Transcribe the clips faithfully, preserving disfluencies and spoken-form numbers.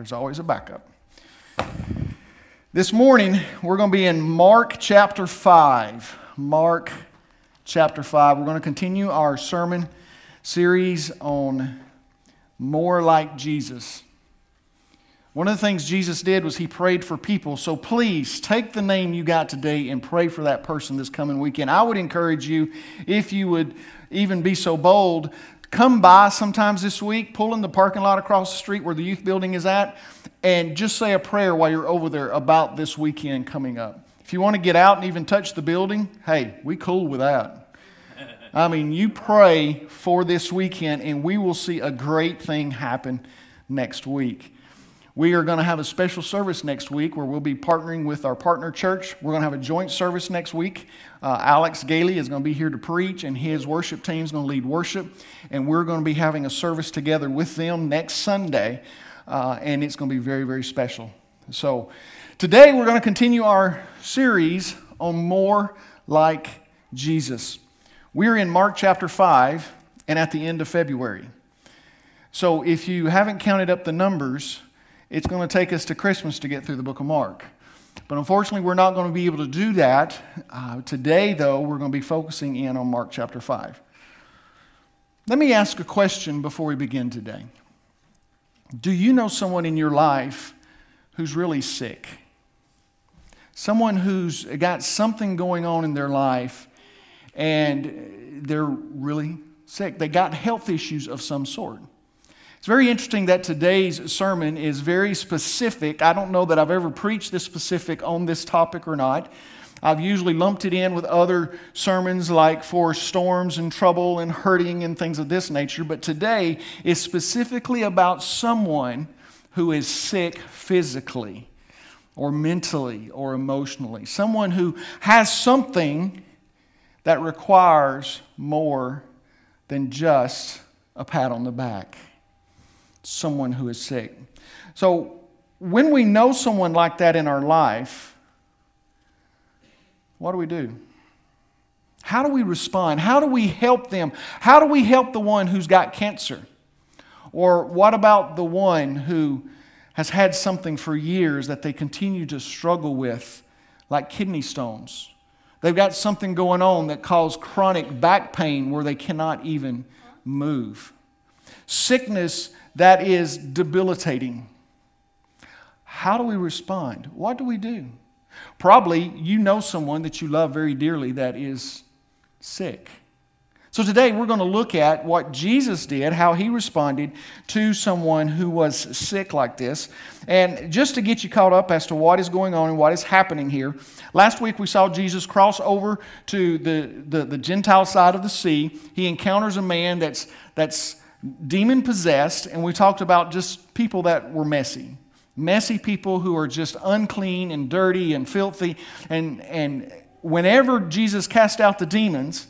There's always a backup. This morning, we're going to be in Mark chapter five. Mark chapter five. We're going to continue our sermon series on more like Jesus. One of the things Jesus did was he prayed for people. So please take the name you got today and pray for that person this coming weekend. I would encourage you, if you would even be so bold, come by sometimes this week, pull in the parking lot across the street where the youth building is at, and just say a prayer while you're over there about this weekend coming up. If you want to get out and even touch the building, hey, we cool with that. I mean, you pray for this weekend, and we will see a great thing happen next week. We are going to have a special service next week where we'll be partnering with our partner church. We're going to have a joint service next week. Uh, Alex Gailey is going to be here to preach, and his worship team is going to lead worship. And we're going to be having a service together with them next Sunday, uh, and it's going to be very, very special. So today we're going to continue our series on more like Jesus. We're in Mark chapter five and at the end of February. So if you haven't counted up the numbers, it's going to take us to Christmas to get through the book of Mark. But unfortunately, we're not going to be able to do that. Uh, today, though, we're going to be focusing in on Mark chapter five. Let me ask a question before we begin today. Do you know someone in your life who's really sick? Someone who's got something going on in their life and they're really sick. They got health issues of some sort. It's very interesting that today's sermon is very specific. I don't know that I've ever preached this specific on this topic or not. I've usually lumped it in with other sermons like for storms and trouble and hurting and things of this nature. But today is specifically about someone who is sick physically or mentally or emotionally. Someone who has something that requires more than just a pat on the back. Someone who is sick. So when we know someone like that in our life, what do we do? How do we respond? How do we help them? How do we help the one who's got cancer? Or what about the one who has had something for years that they continue to struggle with, like kidney stones? They've got something going on that causes chronic back pain where they cannot even move. Sickness that is debilitating. How do we respond? What do we do? Probably you know someone that you love very dearly that is sick. So today we're going to look at what Jesus did, how he responded to someone who was sick like this. And just to get you caught up as to what is going on and what is happening here, last week we saw Jesus cross over to the, the, the Gentile side of the sea. He encounters a man that's that's... demon-possessed, and we talked about just people that were messy. Messy people who are just unclean and dirty and filthy. And, and whenever Jesus cast out the demons,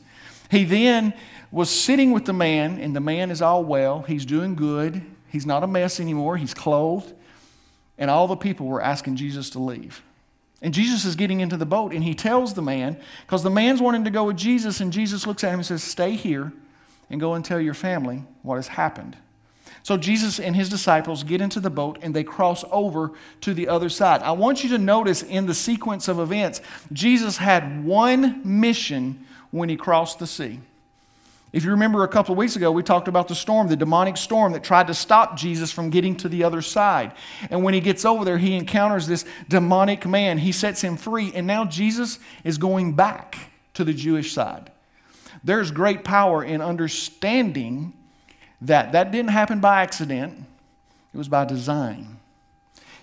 he then was sitting with the man, and the man is all well. He's doing good. He's not a mess anymore. He's clothed. And all the people were asking Jesus to leave. And Jesus is getting into the boat, and he tells the man, because the man's wanting to go with Jesus, and Jesus looks at him and says, "Stay here and go and tell your family what has happened." So Jesus and his disciples get into the boat and they cross over to the other side. I want you to notice in the sequence of events, Jesus had one mission when he crossed the sea. If you remember a couple of weeks ago, we talked about the storm, the demonic storm that tried to stop Jesus from getting to the other side. And when he gets over there, he encounters this demonic man. He sets him free, and now Jesus is going back to the Jewish side. There's great power in understanding that that didn't happen by accident. It was by design.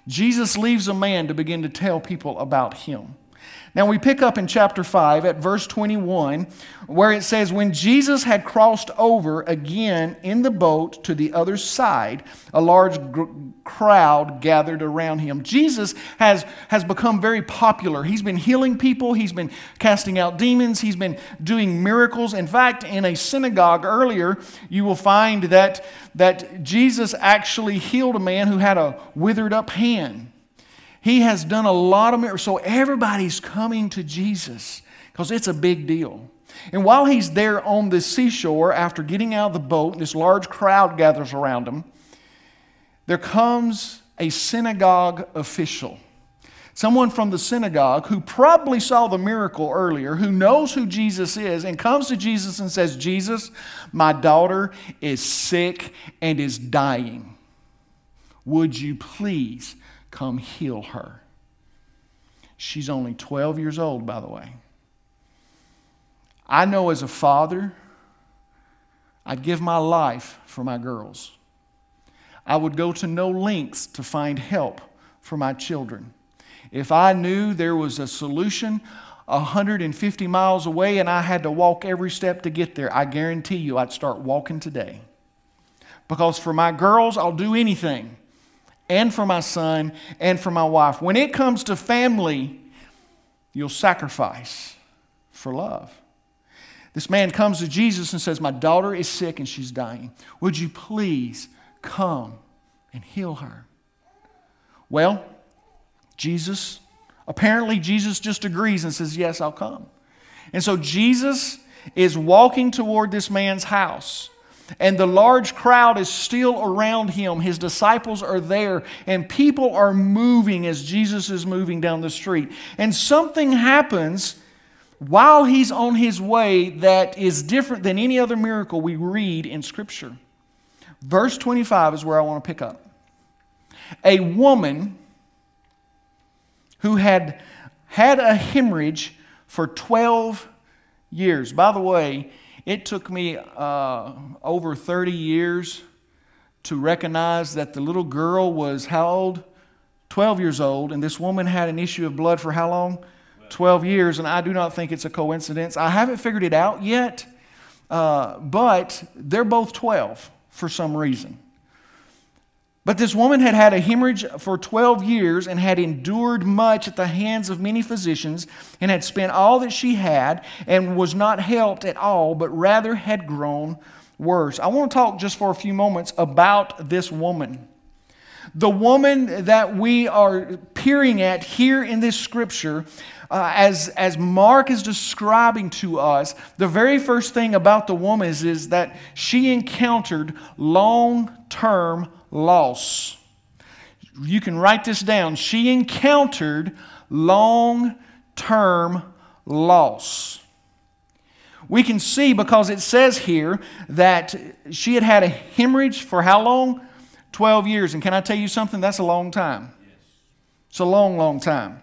Jesus leaves a man to begin to tell people about him. Now we pick up in chapter five at verse twenty-one where it says, "When Jesus had crossed over again in the boat to the other side, a large gr- crowd gathered around him." Jesus has, has become very popular. He's been healing people. He's been casting out demons. He's been doing miracles. In fact, in a synagogue earlier, you will find that, that Jesus actually healed a man who had a withered up hand. He has done a lot of miracles. So everybody's coming to Jesus because it's a big deal. And while he's there on the seashore, after getting out of the boat, this large crowd gathers around him, there comes a synagogue official. Someone from the synagogue who probably saw the miracle earlier, who knows who Jesus is, and comes to Jesus and says, Jesus, my daughter is sick and is dying. Would you please come heal her? She's only twelve years old, by the way. I know as a father, I'd give my life for my girls. I would go to no lengths to find help for my children. If I knew there was a solution one hundred fifty miles away and I had to walk every step to get there, I guarantee you I'd start walking today. Because for my girls, I'll do anything. And for my son, and for my wife. When it comes to family, you'll sacrifice for love. This man comes to Jesus and says, my daughter is sick and she's dying. Would you please come and heal her? Well, Jesus, apparently Jesus just agrees and says, yes, I'll come. And so Jesus is walking toward this man's house. And the large crowd is still around him. His disciples are there. And people are moving as Jesus is moving down the street. And something happens while he's on his way that is different than any other miracle we read in Scripture. Verse twenty-five is where I want to pick up. A woman who had had a hemorrhage for twelve years. By the way, it took me uh, over thirty years to recognize that the little girl was how old? twelve years old, and this woman had an issue of blood for how long? twelve years, and I do not think it's a coincidence. I haven't figured it out yet, uh, but they're both twelve for some reason. But this woman had had a hemorrhage for twelve years and had endured much at the hands of many physicians and had spent all that she had and was not helped at all, but rather had grown worse. I want to talk just for a few moments about this woman. The woman that we are peering at here in this scripture, uh, as, as Mark is describing to us, the very first thing about the woman is, is that she encountered long-term loss. You can write this down. She encountered long-term loss. We can see because it says here that she had had a hemorrhage for how long? twelve years. And can I tell you something? That's a long time. It's a long, long time.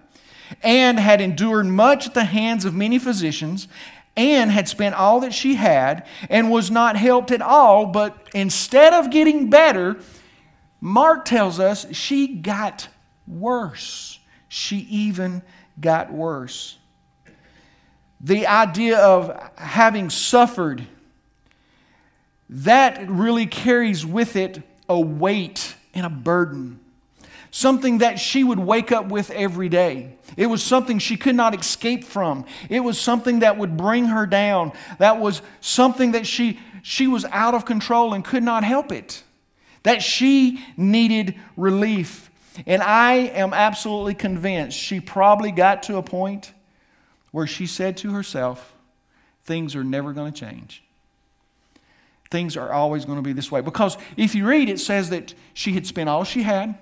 And had endured much at the hands of many physicians, and had spent all that she had, and was not helped at all, but instead of getting better, Mark tells us she got worse. She even got worse. The idea of having suffered, that really carries with it a weight and a burden. Something that she would wake up with every day. It was something she could not escape from. It was something that would bring her down. That was something that she, she was out of control and could not help it. That she needed relief. And I am absolutely convinced she probably got to a point where she said to herself, things are never going to change. Things are always going to be this way. Because if you read, it says that she had spent all she had.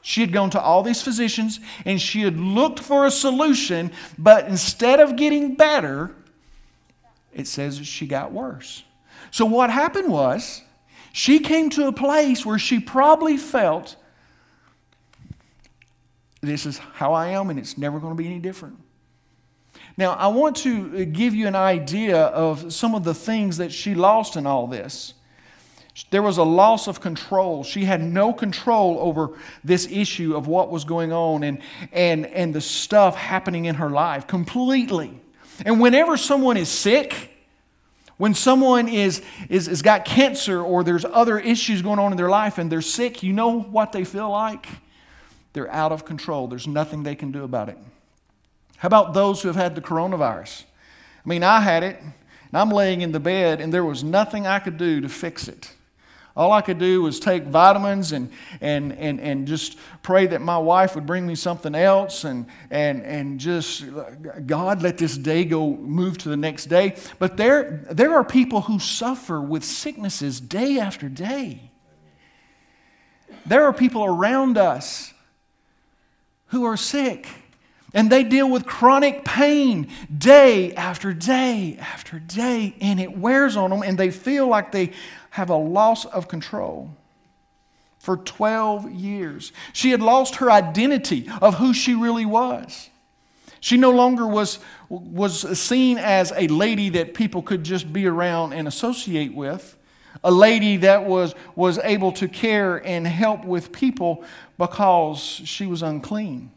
She had gone to all these physicians and she had looked for a solution, but instead of getting better, it says that she got worse. So what happened was, she came to a place where she probably felt, this is how I am and it's never going to be any different. Now, I want to give you an idea of some of the things that she lost in all this. There was a loss of control. She had no control over this issue of what was going on and, and, and the stuff happening in her life completely. And whenever someone is sick, when someone is, is, is got cancer or there's other issues going on in their life and they're sick, you know what they feel like? They're out of control. There's nothing they can do about it. How about those who have had the coronavirus? I mean, I had it, and I'm laying in the bed, and there was nothing I could do to fix it. All I could do was take vitamins and and and, and just pray that my wife would bring me something else and, and and just, God, let this day go move to the next day. But there there are people who suffer with sicknesses day after day. There are people around us who are sick, and they deal with chronic pain day after day after day, and it wears on them, and they feel like they have a loss of control. For twelve years, she had lost her identity of who she really was. She no longer was, was seen as a lady that people could just be around and associate with, a lady that was, was able to care and help with people because she was unclean.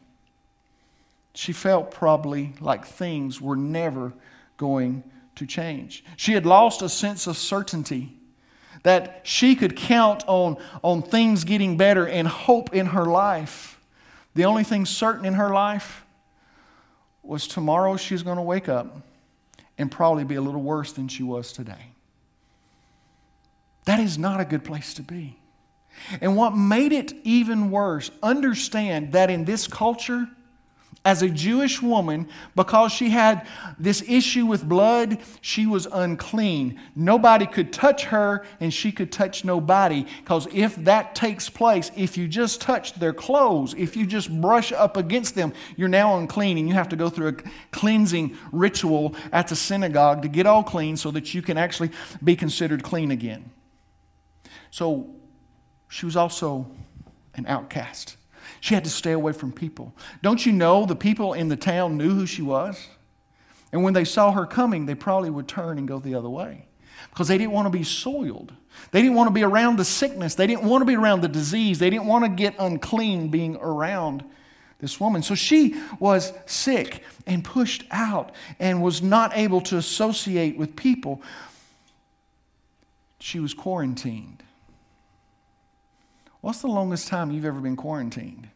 She felt probably like things were never going to change. She had lost a sense of certainty that she could count on, on things getting better and hope in her life. The only thing certain in her life was tomorrow she's going to wake up and probably be a little worse than she was today. That is not a good place to be. And what made it even worse, understand that in this culture, as a Jewish woman, because she had this issue with blood, she was unclean. Nobody could touch her, and she could touch nobody. Because if that takes place, if you just touch their clothes, if you just brush up against them, you're now unclean, and you have to go through a cleansing ritual at the synagogue to get all clean so that you can actually be considered clean again. So she was also an outcast. She had to stay away from people. Don't you know the people in the town knew who she was? And when they saw her coming, they probably would turn and go the other way because they didn't want to be soiled. They didn't want to be around the sickness. They didn't want to be around the disease. They didn't want to get unclean being around this woman. So she was sick and pushed out and was not able to associate with people. She was quarantined. What's the longest time you've ever been quarantined?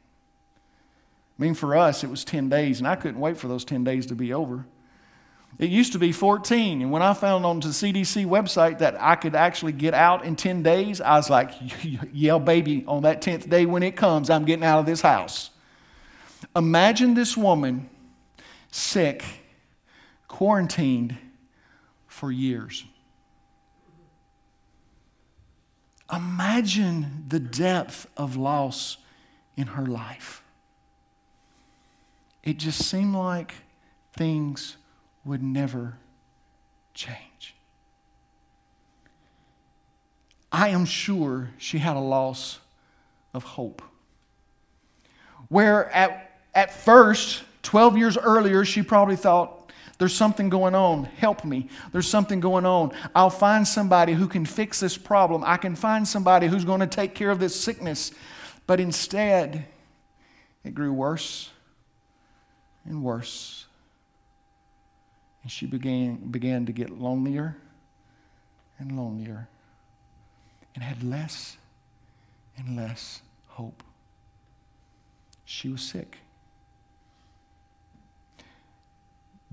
I mean, for us, it was ten days, and I couldn't wait for those ten days to be over. It used to be fourteen, and when I found on the C D C website that I could actually get out in ten days, I was like, yeah, baby, on that tenth day when it comes, I'm getting out of this house. Imagine this woman sick, quarantined for years. Imagine the depth of loss in her life. It just seemed like things would never change. I am sure she had a loss of hope. Where at, at first, twelve years earlier, she probably thought, there's something going on. Help me. There's something going on. I'll find somebody who can fix this problem. I can find somebody who's going to take care of this sickness. But instead, it grew worse and worse. And she began, began to get lonelier and lonelier and had less and less hope. She was sick.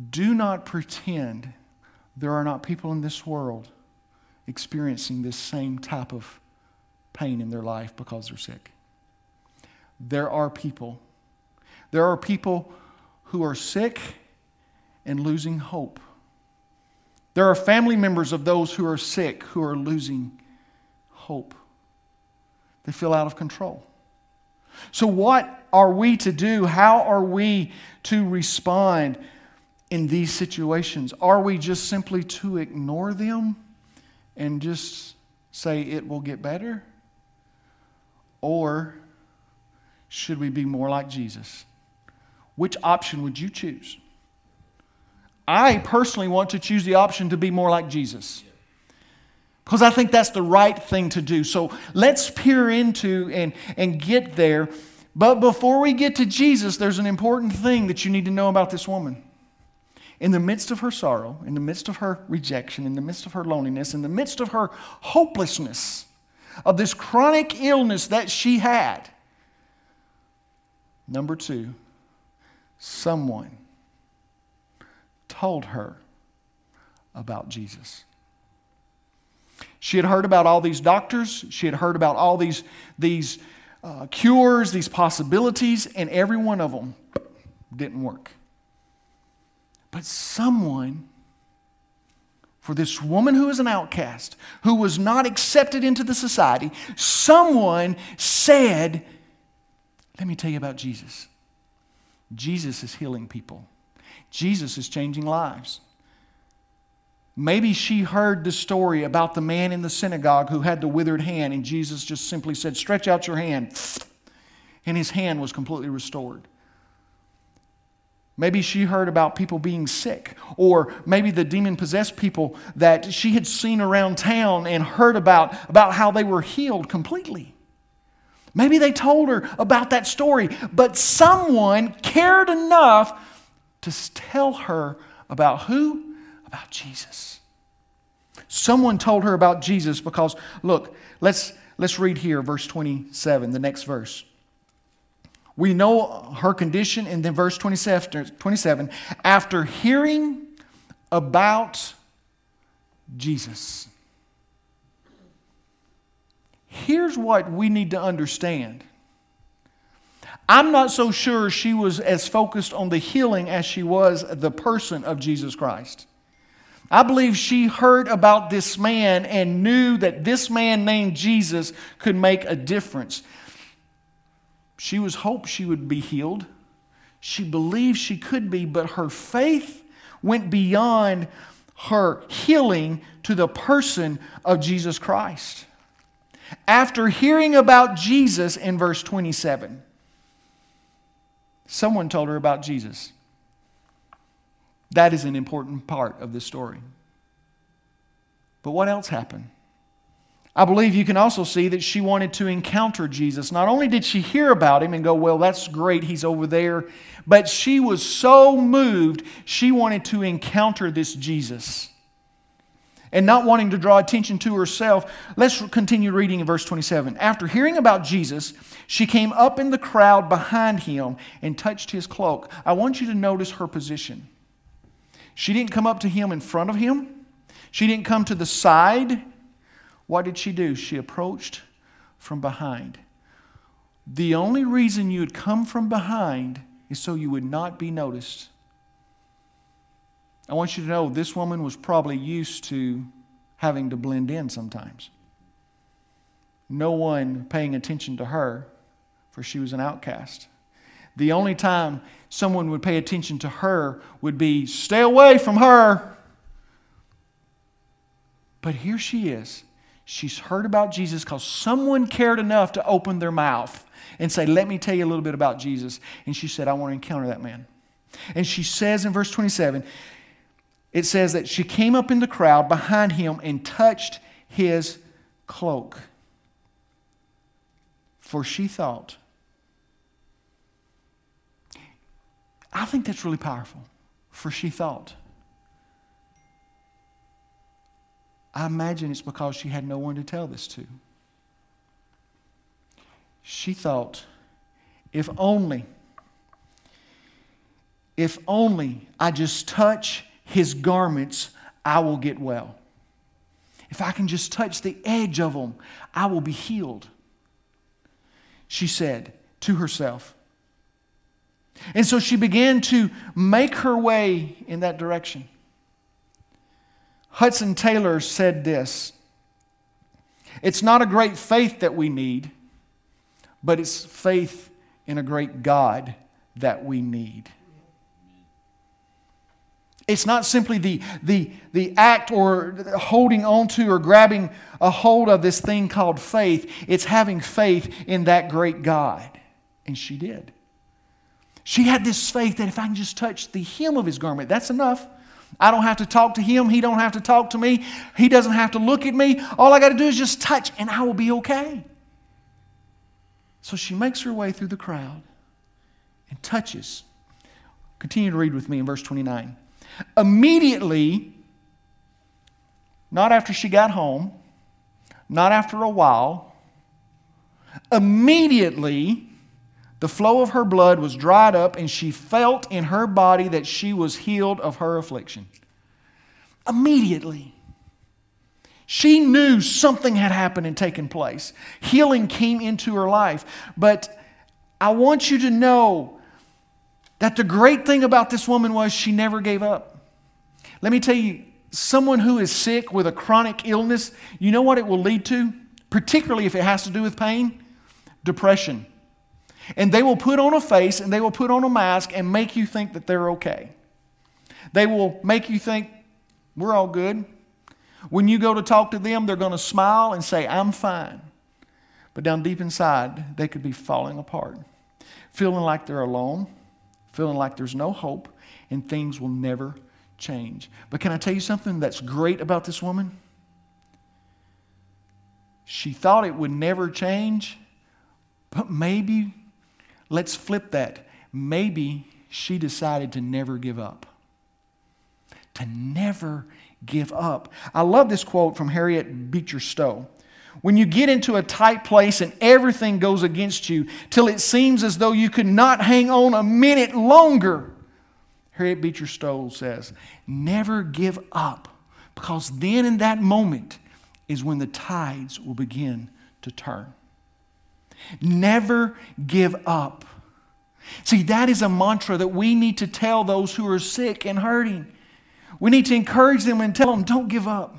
Do not pretend there are not people in this world experiencing this same type of pain in their life because they're sick. There are people. There are people who are sick and losing hope. There are family members of those who are sick who are losing hope. They feel out of control. So what are we to do? How are we to respond in these situations? Are we just simply to ignore them and just say it will get better? Or should we be more like Jesus? Which option would you choose? I personally want to choose the option to be more like Jesus, because I think that's the right thing to do. So let's peer into and, and get there. But before we get to Jesus, there's an important thing that you need to know about this woman. In the midst of her sorrow, in the midst of her rejection, in the midst of her loneliness, in the midst of her hopelessness, of this chronic illness that she had, number two, someone told her about Jesus. She had heard about all these doctors. She had heard about all these, these uh, cures, these possibilities, and every one of them didn't work. But someone for this woman who was an outcast, who was not accepted into the society, someone said, let me tell you about Jesus. Jesus is healing people. Jesus is changing lives. Maybe she heard the story about the man in the synagogue who had the withered hand, and Jesus just simply said, stretch out your hand. And his hand was completely restored. Maybe she heard about people being sick, or maybe the demon-possessed people that she had seen around town and heard about, about how they were healed completely. Maybe they told her about that story, but someone cared enough to tell her about who? About Jesus. Someone told her about Jesus because, look, let's, let's read here, verse twenty-seven, the next verse. We know her condition, and then verse twenty-seven, after hearing about Jesus. Here's what we need to understand. I'm not so sure she was as focused on the healing as she was the person of Jesus Christ. I believe she heard about this man and knew that this man named Jesus could make a difference. She was hoped she would be healed. She believed she could be, but her faith went beyond her healing to the person of Jesus Christ. After hearing about Jesus in verse twenty-seven, someone told her about Jesus. That is an important part of this story. But what else happened? I believe you can also see that she wanted to encounter Jesus. Not only did she hear about him and go, well, that's great, he's over there, but she was so moved, she wanted to encounter this Jesus. And not wanting to draw attention to herself, let's continue reading in verse twenty-seven. After hearing about Jesus, she came up in the crowd behind him and touched his cloak. I want you to notice her position. She didn't come up to him in front of him. She didn't come to the side. What did she do? She approached from behind. The only reason you would come from behind is so you would not be noticed. I want you to know this woman was probably used to having to blend in sometimes. No one paying attention to her, for she was an outcast. The only time someone would pay attention to her would be, stay away from her. But here she is. She's heard about Jesus because someone cared enough to open their mouth and say, let me tell you a little bit about Jesus. And she said, I want to encounter that man. And she says in verse twenty-seven, it says that she came up in the crowd behind him and touched his cloak. For she thought, I think that's really powerful. For she thought. I imagine it's because she had no one to tell this to. She thought, if only, if only I just touch his garments, I will get well. If I can just touch the edge of them, I will be healed. She said to herself. And so she began to make her way in that direction. Hudson Taylor said this, it's not a great faith that we need, but it's faith in a great God that we need. It's not simply the, the, the act or holding on to or grabbing a hold of this thing called faith. It's having faith in that great God. And she did. She had this faith that if I can just touch the hem of his garment, that's enough. I don't have to talk to him. He don't have to talk to me. He doesn't have to look at me. All I got to do is just touch and I will be okay. So she makes her way through the crowd and touches. Continue to read with me in verse twenty-nine. Immediately, not after she got home, not after a while, immediately the flow of her blood was dried up, and she felt in her body that she was healed of her affliction. Immediately. She knew something had happened and taken place. Healing came into her life. But I want you to know that the great thing about this woman was she never gave up. Let me tell you, someone who is sick with a chronic illness, you know what it will lead to? Particularly if it has to do with pain? Depression. And they will put on a face and they will put on a mask and make you think that they're okay. They will make you think, we're all good. When you go to talk to them, they're going to smile and say, I'm fine. But down deep inside, they could be falling apart, feeling like they're alone, feeling like there's no hope, and things will never change. But can I tell you something that's great about this woman? She thought it would never change, but maybe, let's flip that. Maybe she decided to never give up. To never give up. I love this quote from Harriet Beecher Stowe. When you get into a tight place and everything goes against you till it seems as though you could not hang on a minute longer, Harriet Beecher Stowe says, never give up, because then in that moment is when the tides will begin to turn. Never give up. See, that is a mantra that we need to tell those who are sick and hurting. We need to encourage them and tell them, don't give up.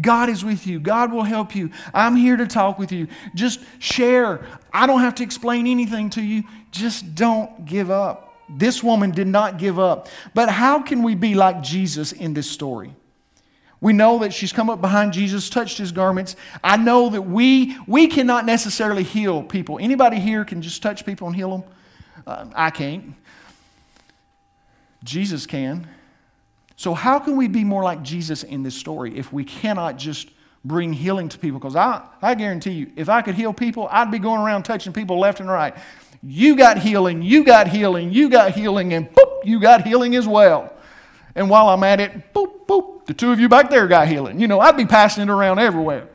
God is with you. God will help you. I'm here to talk with you. Just share. I don't have to explain anything to you. Just don't give up. This woman did not give up. But how can we be like Jesus in this story? We know that she's come up behind Jesus, touched his garments. I know that we, we cannot necessarily heal people. Anybody here can just touch people and heal them? Uh, I can't. Jesus can. So how can we be more like Jesus in this story if we cannot just bring healing to people? Because I, I guarantee you, if I could heal people, I'd be going around touching people left and right. You got healing, you got healing, you got healing, and boop, you got healing as well. And while I'm at it, boop, boop, the two of you back there got healing. You know, I'd be passing it around everywhere.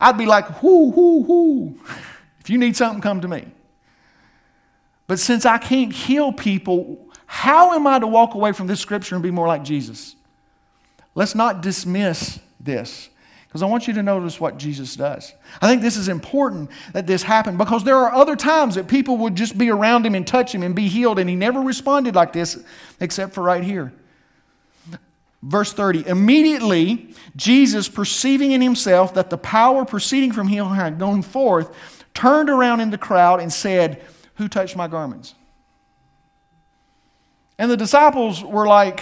I'd be like, whoo, whoo, whoo. If you need something, come to me. But since I can't heal people, how am I to walk away from this scripture and be more like Jesus? Let's not dismiss this, because I want you to notice what Jesus does. I think this is important that this happened, because there are other times that people would just be around him and touch him and be healed, and he never responded like this except for right here. Verse thirty, immediately Jesus, perceiving in himself that the power proceeding from him had gone forth, turned around in the crowd and said, who touched my garments? And the disciples were like,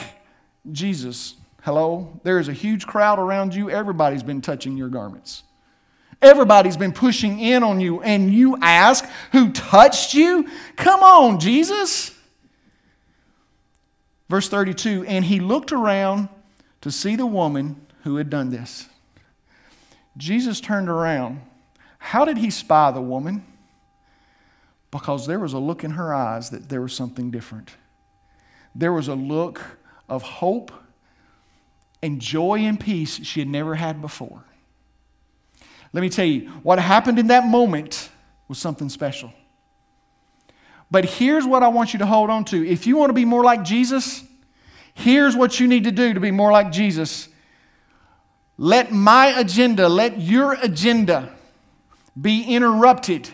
Jesus, hello, there is a huge crowd around you. Everybody's been touching your garments. Everybody's been pushing in on you. And you ask, who touched you? Come on, Jesus. Verse thirty-two, and he looked around to see the woman who had done this. Jesus turned around. How did he spy the woman? Because there was a look in her eyes that there was something different. There was a look of hope and joy and peace she had never had before. Let me tell you, what happened in that moment was something special. But here's what I want you to hold on to. If you want to be more like Jesus, here's what you need to do to be more like Jesus. Let my agenda, let your agenda be interrupted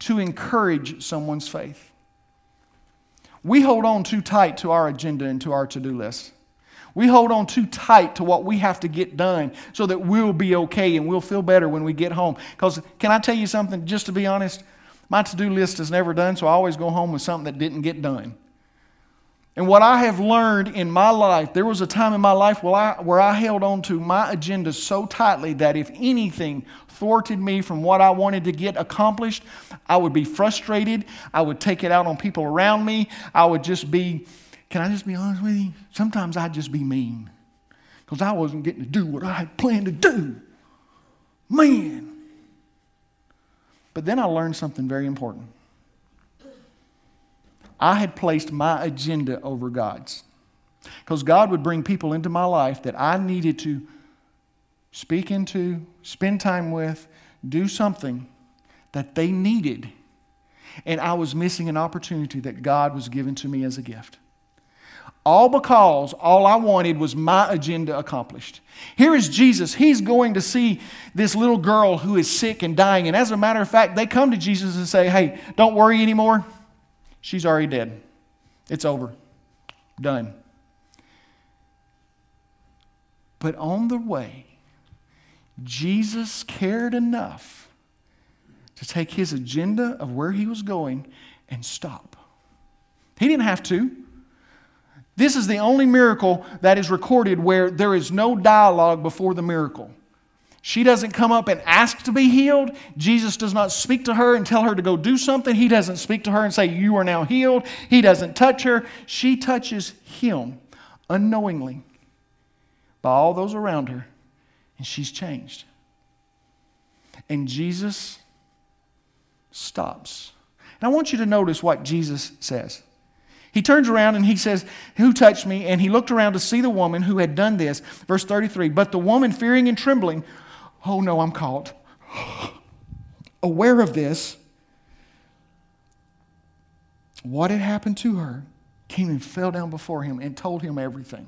to encourage someone's faith. We hold on too tight to our agenda and to our to-do list. We hold on too tight to what we have to get done so that we'll be okay and we'll feel better when we get home. Because can I tell you something, just to be honest, my to-do list is never done, so I always go home with something that didn't get done. And what I have learned in my life, there was a time in my life where I, where I held on to my agenda so tightly that if anything thwarted me from what I wanted to get accomplished, I would be frustrated. I would take it out on people around me. I would just be, can I just be honest with you? Sometimes I'd just be mean because I wasn't getting to do what I had planned to do. Man. But then I learned something very important. I had placed my agenda over God's, because God would bring people into my life that I needed to speak into, spend time with, do something that they needed, and I was missing an opportunity that God was giving to me as a gift. All because all I wanted was my agenda accomplished. Here is Jesus. He's going to see this little girl who is sick and dying, and as a matter of fact, they come to Jesus and say, hey, don't worry anymore. She's already dead. It's over. Done. But on the way, Jesus cared enough to take his agenda of where he was going and stop. He didn't have to. This is the only miracle that is recorded where there is no dialogue before the miracle. She doesn't come up and ask to be healed. Jesus does not speak to her and tell her to go do something. He doesn't speak to her and say, "You are now healed." He doesn't touch her. She touches him unknowingly by all those around her, and she's changed. And Jesus stops. And I want you to notice what Jesus says. He turns around and he says, "Who touched me?" And he looked around to see the woman who had done this. Verse thirty-three, but the woman, fearing and trembling, "Oh no, I'm caught." Aware of this, what had happened to her, came and fell down before him and told him everything.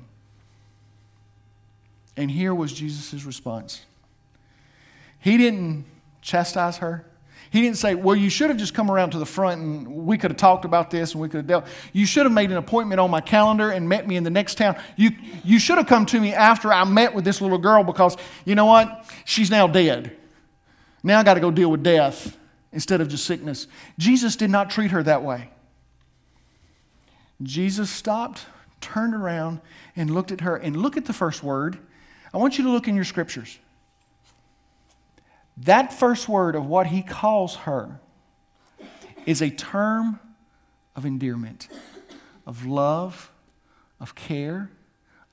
And here was Jesus' response. He didn't chastise her. He didn't say, "Well, you should have just come around to the front and we could have talked about this and we could have dealt. You should have made an appointment on my calendar and met me in the next town. You, you should have come to me after I met with this little girl because, you know what? She's now dead. Now I got to go deal with death instead of just sickness." Jesus did not treat her that way. Jesus stopped, turned around, and looked at her. And look at the first word. I want you to look in your scriptures. That first word of what he calls her is a term of endearment, of love, of care,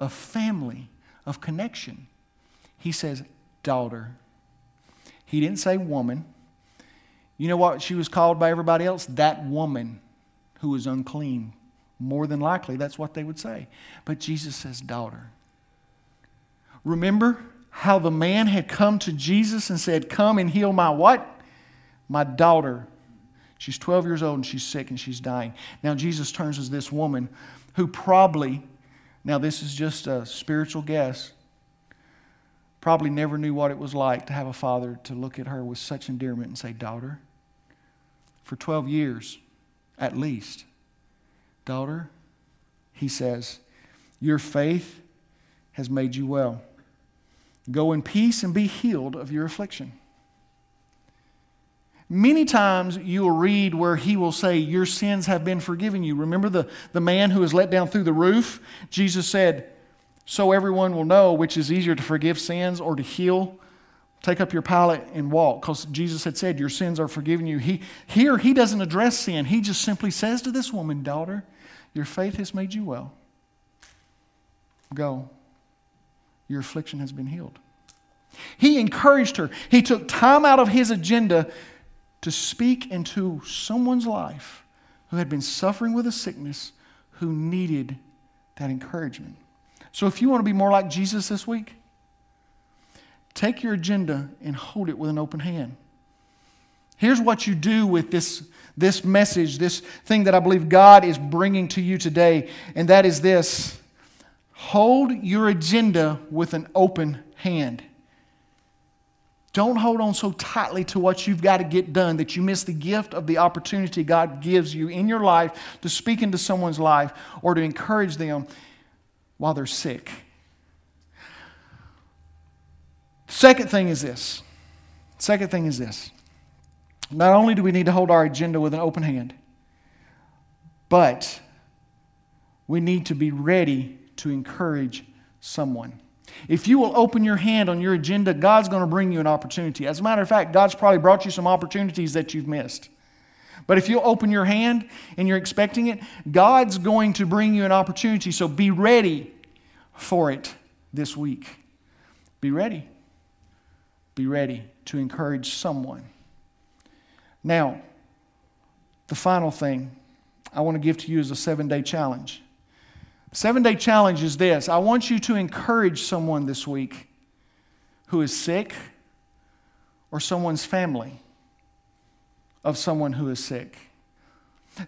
of family, of connection. He says, "Daughter." He didn't say woman. You know what she was called by everybody else? That woman who is unclean. More than likely, that's what they would say. But Jesus says, "Daughter." Remember how the man had come to Jesus and said, "Come and heal my what? My daughter. She's twelve years old and she's sick and she's dying." Now Jesus turns to this woman who probably, now this is just a spiritual guess, probably never knew what it was like to have a father to look at her with such endearment and say, "Daughter," for twelve years at least. "Daughter," he says, "your faith has made you well. Go in peace and be healed of your affliction." Many times you'll read where he will say, "Your sins have been forgiven you." Remember the, the man who was let down through the roof? Jesus said, "So everyone will know which is easier to forgive sins or to heal. Take up your pallet and walk," because Jesus had said, "Your sins are forgiven you." He, here he doesn't address sin. He just simply says to this woman, "Daughter, your faith has made you well. Go. Your affliction has been healed." He encouraged her. He took time out of his agenda to speak into someone's life who had been suffering with a sickness, who needed that encouragement. So if you want to be more like Jesus this week, take your agenda and hold it with an open hand. Here's what you do with this, this message, this thing that I believe God is bringing to you today, and that is this. Hold your agenda with an open hand. Don't hold on so tightly to what you've got to get done that you miss the gift of the opportunity God gives you in your life to speak into someone's life or to encourage them while they're sick. Second thing is this. Second thing is this. Not only do we need to hold our agenda with an open hand, but we need to be ready to encourage someone. If you will open your hand on your agenda, God's going to bring you an opportunity. As a matter of fact, God's probably brought you some opportunities that you've missed. But if you'll open your hand and you're expecting it, God's going to bring you an opportunity. So be ready for it this week. Be ready. Be ready to encourage someone. Now, the final thing I want to give to you is a seven-day challenge. Seven-day challenge is this. I want you to encourage someone this week who is sick or someone's family of someone who is sick.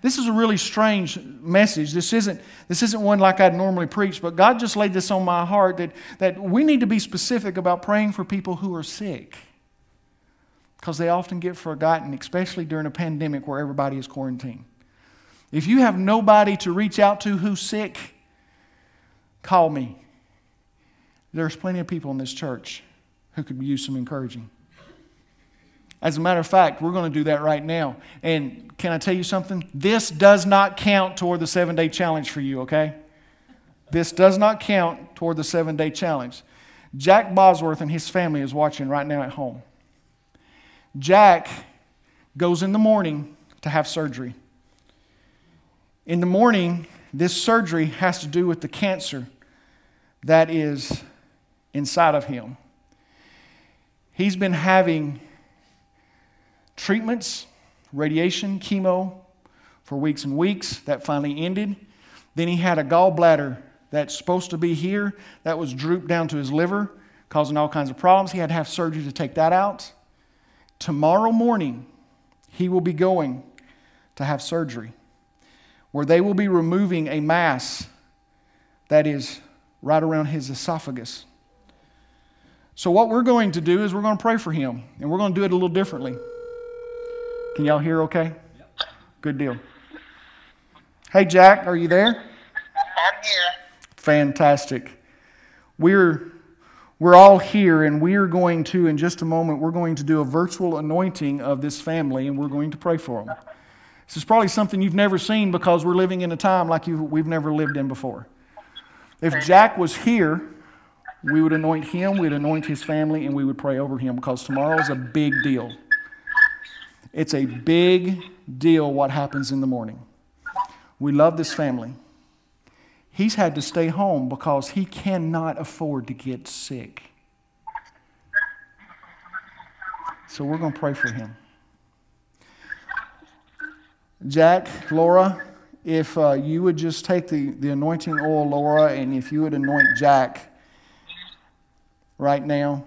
This is a really strange message. This isn't, this isn't one like I'd normally preach, but God just laid this on my heart that, that we need to be specific about praying for people who are sick because they often get forgotten, especially during a pandemic where everybody is quarantined. If you have nobody to reach out to who's sick, call me. There's plenty of people in this church who could use some encouraging. As a matter of fact, we're going to do that right now. And can I tell you something? This does not count toward the seven-day challenge for you, okay? This does not count toward the seven-day challenge. Jack Bosworth and his family is watching right now at home. Jack goes in the morning to have surgery. In the morning, this surgery has to do with the cancer that is inside of him. He's been having treatments, radiation, chemo for weeks and weeks. That finally ended. Then he had a gallbladder that's supposed to be here that was drooped down to his liver, causing all kinds of problems. He had to have surgery to take that out. Tomorrow morning, he will be going to have surgery where they will be removing a mass that is right around his esophagus. So what we're going to do is we're going to pray for him, and we're going to do it a little differently. Can y'all hear okay? Yep. Good deal. Hey, Jack, are you there? I'm here. Fantastic. We're we're all here, and we're going to, in just a moment, we're going to do a virtual anointing of this family, and we're going to pray for them. This is probably something you've never seen because we're living in a time like you we've never lived in before. If Jack was here, we would anoint him, we'd anoint his family, and we would pray over him because tomorrow is a big deal. It's a big deal what happens in the morning. We love this family. He's had to stay home because he cannot afford to get sick. So we're going to pray for him. Jack, Laura, if uh, you would just take the, the anointing oil, Laura, and if you would anoint Jack right now.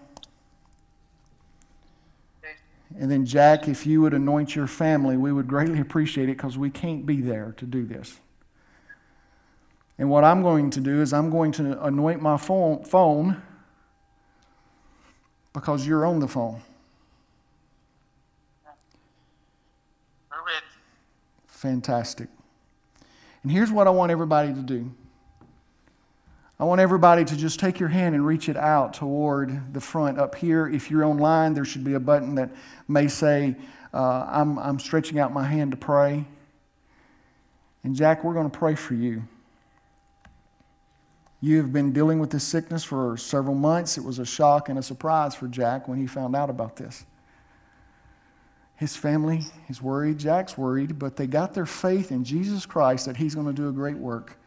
And then, Jack, if you would anoint your family, we would greatly appreciate it because we can't be there to do this. And what I'm going to do is I'm going to anoint my phone, phone because you're on the phone. We're ready. Fantastic. And here's what I want everybody to do. I want everybody to just take your hand and reach it out toward the front up here. If you're online, there should be a button that may say, uh, I'm, I'm stretching out my hand to pray. And Jack, we're going to pray for you. You have been dealing with this sickness for several months. It was a shock and a surprise for Jack when he found out about this. His family is worried. Jack's worried, but they got their faith in Jesus Christ that he's going to do a great work.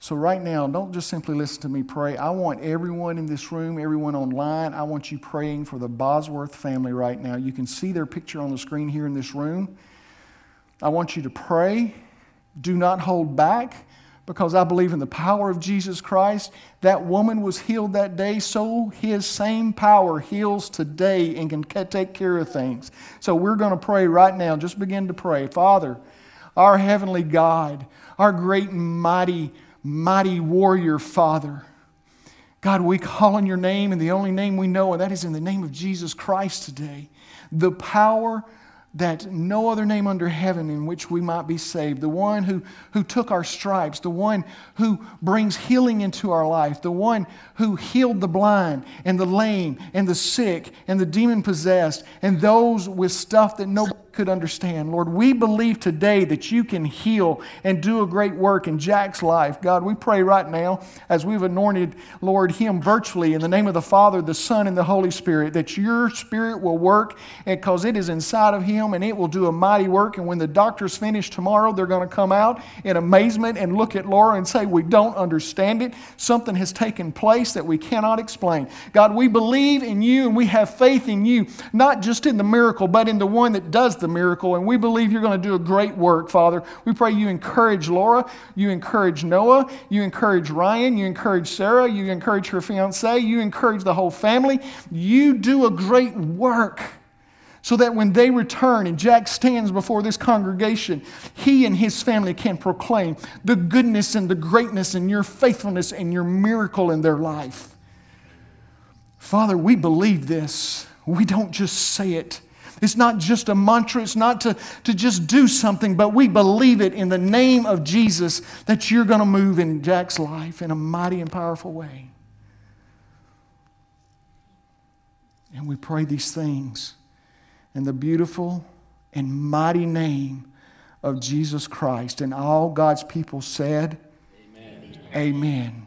So right now, don't just simply listen to me pray. I want everyone in this room, everyone online, I want you praying for the Bosworth family right now. You can see their picture on the screen here in this room. I want you to pray. Do not hold back because I believe in the power of Jesus Christ. That woman was healed that day, so his same power heals today and can take care of things. So we're going to pray right now. Just begin to pray. Father, our heavenly God, our great and mighty Mighty warrior, Father. God, we call on your name and the only name we know, and that is in the name of Jesus Christ today. The power that no other name under heaven in which we might be saved. The one who, who took our stripes. The one who brings healing into our life. The one who healed the blind and the lame and the sick and the demon-possessed and those with stuff that nobody could understand. Lord, we believe today that you can heal and do a great work in Jack's life. God, we pray right now as we've anointed, Lord, him virtually in the name of the Father, the Son, and the Holy Spirit, that your Spirit will work because it is inside of him and it will do a mighty work. And when the doctors finish tomorrow, they're going to come out in amazement and look at Laura and say, we don't understand it. Something has taken place that we cannot explain. God, we believe in you and we have faith in you, not just in the miracle, but in the one that does the miracle, and we believe you're going to do a great work, Father. We pray you encourage Laura, you encourage Noah, you encourage Ryan, you encourage Sarah, you encourage her fiance, you encourage the whole family. You do a great work so that when they return and Jack stands before this congregation, he and his family can proclaim the goodness and the greatness and your faithfulness and your miracle in their life. Father, we believe this. We don't just say it. It's not just a mantra. It's not to, to just do something, but we believe it in the name of Jesus that you're going to move in Jack's life in a mighty and powerful way. And we pray these things in the beautiful and mighty name of Jesus Christ. And all God's people said, amen. Amen. Amen.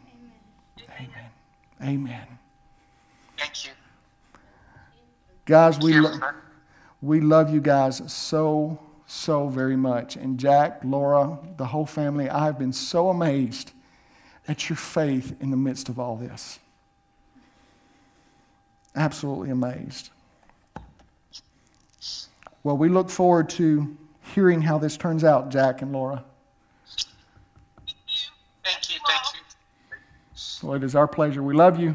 Amen. Amen. Thank you. Guys, we, lo- we love you guys so, so very much. And Jack, Laura, the whole family, I've been so amazed at your faith in the midst of all this. Absolutely amazed. Well, we look forward to hearing how this turns out, Jack and Laura. Thank you. Thank you. Thank you. Well, it is our pleasure. We love you.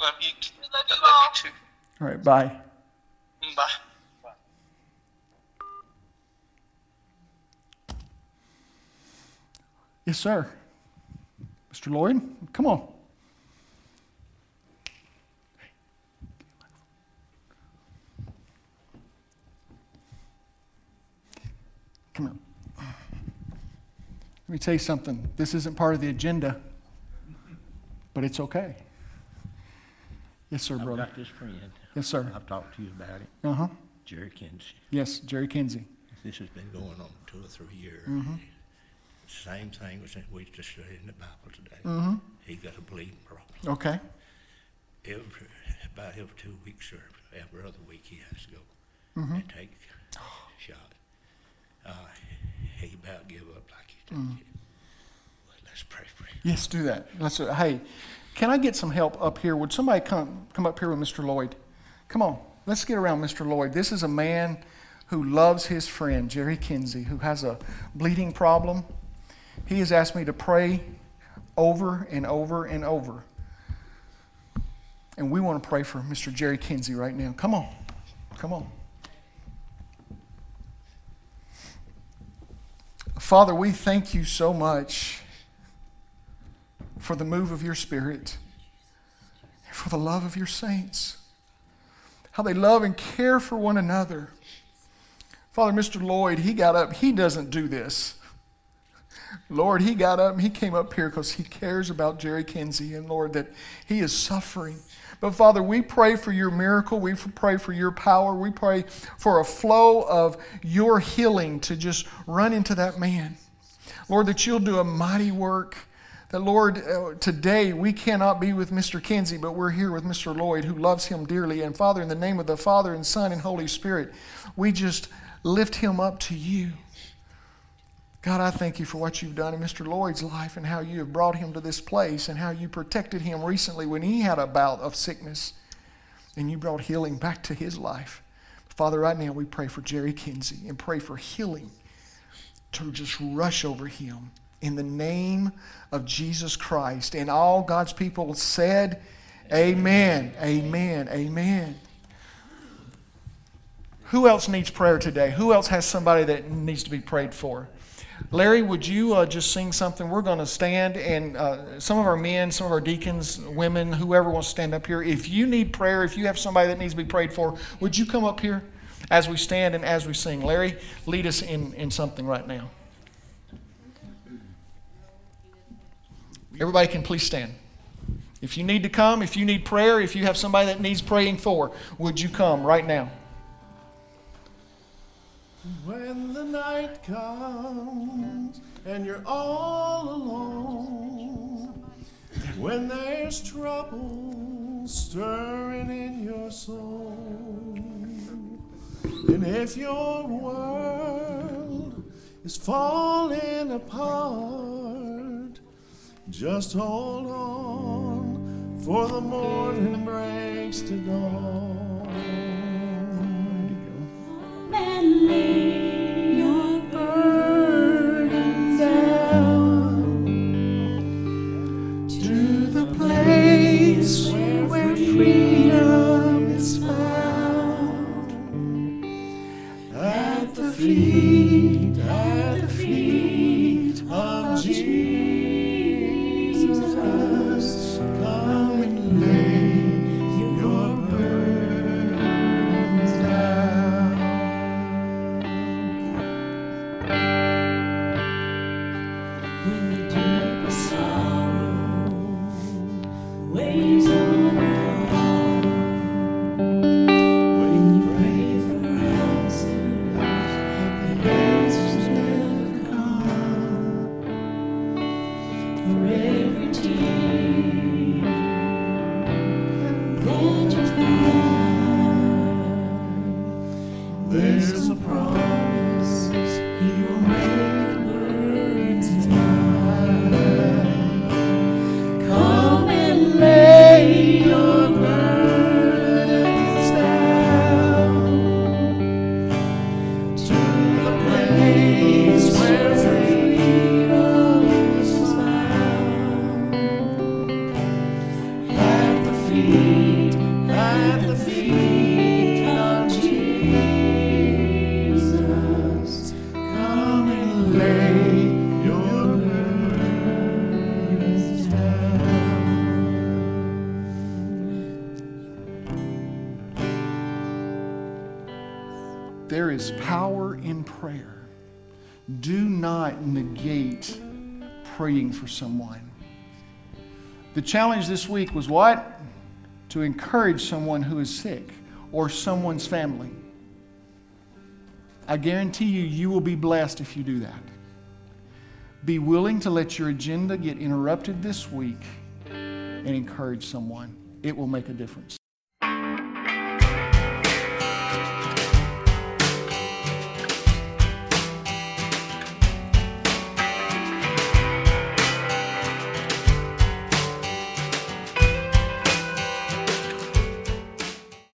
Love you. We love you all. All right, bye. Bye. Bye. Yes, sir. Mister Lloyd, come on. Come here. Let me tell you something. This isn't part of the agenda, but it's okay. Yes, sir, brother. I've got this friend. Yes, sir. I've talked to you about it. Uh-huh. Jerry Kinsey. Yes, Jerry Kinsey. This has been going on two or three years. Mm-hmm. Same thing was we just studied in the Bible today. Mm-hmm. He got a bleeding problem. Okay. Every, about every two weeks or every other week he has to go mm-hmm. and take a shot. Uh, he about give up like he did. Mm. Well, let's pray for him. Yes, do that. Let's. Uh, hey, can I get some help up here? Would somebody come come up here with Mister Lloyd? Come on, let's get around Mister Lloyd. This is a man who loves his friend Jerry Kinsey, who has a bleeding problem. He has asked me to pray over and over and over, and we want to pray for Mister Jerry Kinsey right now. Come on, come on. Father, we thank you so much for the move of your Spirit and for the love of your saints, how they love and care for one another. Father, Mister Lloyd, he got up. He doesn't do this. Lord, he got up and he came up here because he cares about Jerry Kinsey, and Lord, that he is suffering. But Father, we pray for your miracle. We pray for your power. We pray for a flow of your healing to just run into that man. Lord, that you'll do a mighty work. That Lord, uh, today we cannot be with Mister Kinsey, but we're here with Mister Lloyd, who loves him dearly. And Father, in the name of the Father and Son and Holy Spirit, we just lift him up to you. God, I thank you for what you've done in Mister Lloyd's life and how you have brought him to this place and how you protected him recently when he had a bout of sickness and you brought healing back to his life. Father, right now we pray for Jerry Kinsey and pray for healing to just rush over him in the name of Jesus Christ. And all God's people said, amen, amen, amen. Amen. Who else needs prayer today? Who else has somebody that needs to be prayed for? Larry, would you uh, just sing something? We're going to stand, and uh, some of our men, some of our deacons, women, whoever wants to stand up here. If you need prayer, if you have somebody that needs to be prayed for, would you come up here as we stand and as we sing? Larry, lead us in, in something right now. Everybody can please stand. If you need to come, if you need prayer, if you have somebody that needs praying for, would you come right now? When the night comes and you're all alone, when there's trouble stirring in your soul, and if your world is falling apart, just hold on, for the morning breaks to dawn. And lay your burden down to the place where freedom is found, at the feet, at the feet of Jesus. Come and lay your burdens down. There is power in prayer. Do not negate praying for someone. The challenge this week was what? To encourage someone who is sick or someone's family. I guarantee you, you will be blessed if you do that. Be willing to let your agenda get interrupted this week and encourage someone. It will make a difference.